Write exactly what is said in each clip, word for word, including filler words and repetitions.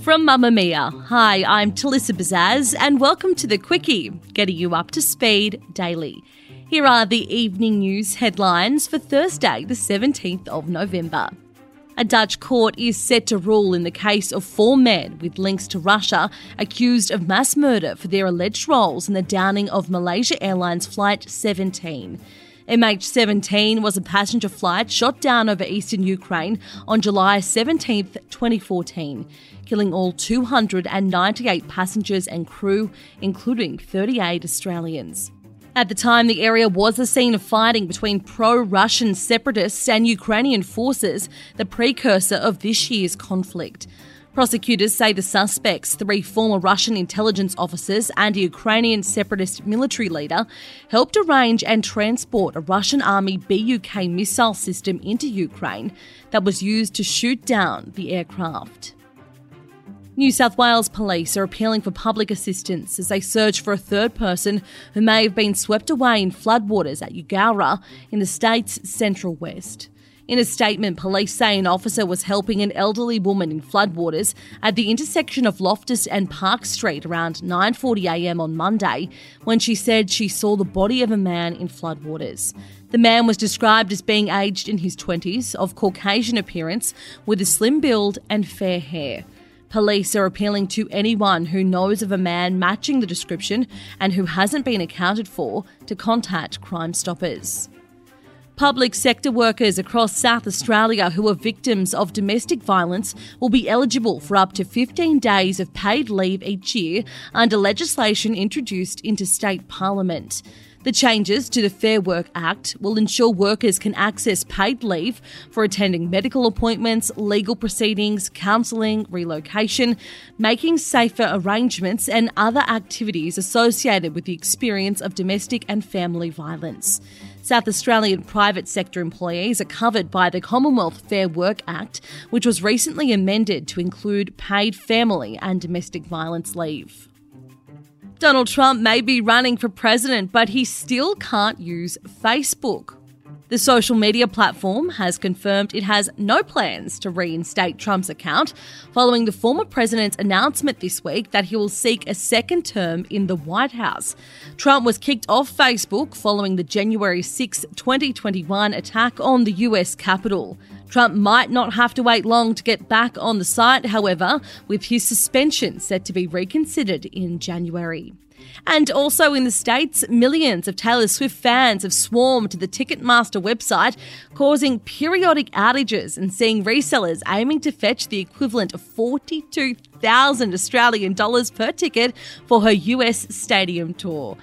From Mamma Mia, hi, I'm Talissa Bazaz and welcome to The Quicky, getting you up to speed daily. Here are the evening news headlines for Thursday, the seventeenth of November. A Dutch court is set to rule in the case of four men with links to Russia accused of mass murder for their alleged roles in the downing of Malaysia Airlines Flight seventeen. M H seventeen was a passenger flight shot down over eastern Ukraine on July seventeenth, twenty fourteen, killing all two hundred ninety-eight passengers and crew, including thirty-eight Australians. At the time, the area was the scene of fighting between pro-Russian separatists and Ukrainian forces, the precursor of this year's conflict. Prosecutors say the suspects, three former Russian intelligence officers and a Ukrainian separatist military leader, helped arrange and transport a Russian Army B U K missile system into Ukraine that was used to shoot down the aircraft. New South Wales police are appealing for public assistance as they search for a third person who may have been swept away in floodwaters at Ugarra in the state's central west. In a statement, police say an officer was helping an elderly woman in floodwaters at the intersection of Loftus and Park Street around nine forty a m on Monday when she said she saw the body of a man in floodwaters. The man was described as being aged in his twenties, of Caucasian appearance, with a slim build and fair hair. Police are appealing to anyone who knows of a man matching the description and who hasn't been accounted for to contact Crime Stoppers. Public sector workers across South Australia who are victims of domestic violence will be eligible for up to fifteen days of paid leave each year under legislation introduced into state parliament. The changes to the Fair Work Act will ensure workers can access paid leave for attending medical appointments, legal proceedings, counselling, relocation, making safer arrangements and other activities associated with the experience of domestic and family violence. South Australian private sector employees are covered by the Commonwealth Fair Work Act, which was recently amended to include paid family and domestic violence leave. Donald Trump may be running for president, but he still can't use Facebook. The social media platform has confirmed it has no plans to reinstate Trump's account following the former president's announcement this week that he will seek a second term in the White House. Trump was kicked off Facebook following the January sixth, twenty twenty-one attack on the U S Capitol. Trump might not have to wait long to get back on the site, however, with his suspension set to be reconsidered in January. And also in the States, millions of Taylor Swift fans have swarmed to the Ticketmaster website, causing periodic outages and seeing resellers aiming to fetch the equivalent of forty-two thousand Australian dollars per ticket for her U S stadium tour.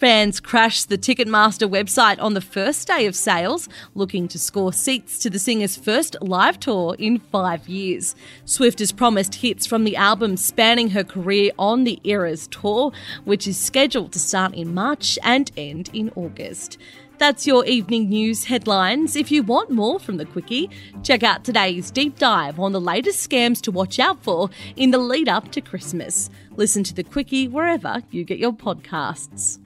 Fans crashed the Ticketmaster website on the first day of sales, looking to score seats to the singer's first live tour in five years. Swift has promised hits from the album spanning her career on the Eras Tour, which is scheduled to start in March and end in August. That's your evening news headlines. If you want more from The Quickie, check out today's deep dive on the latest scams to watch out for in the lead up to Christmas. Listen to The Quickie wherever you get your podcasts.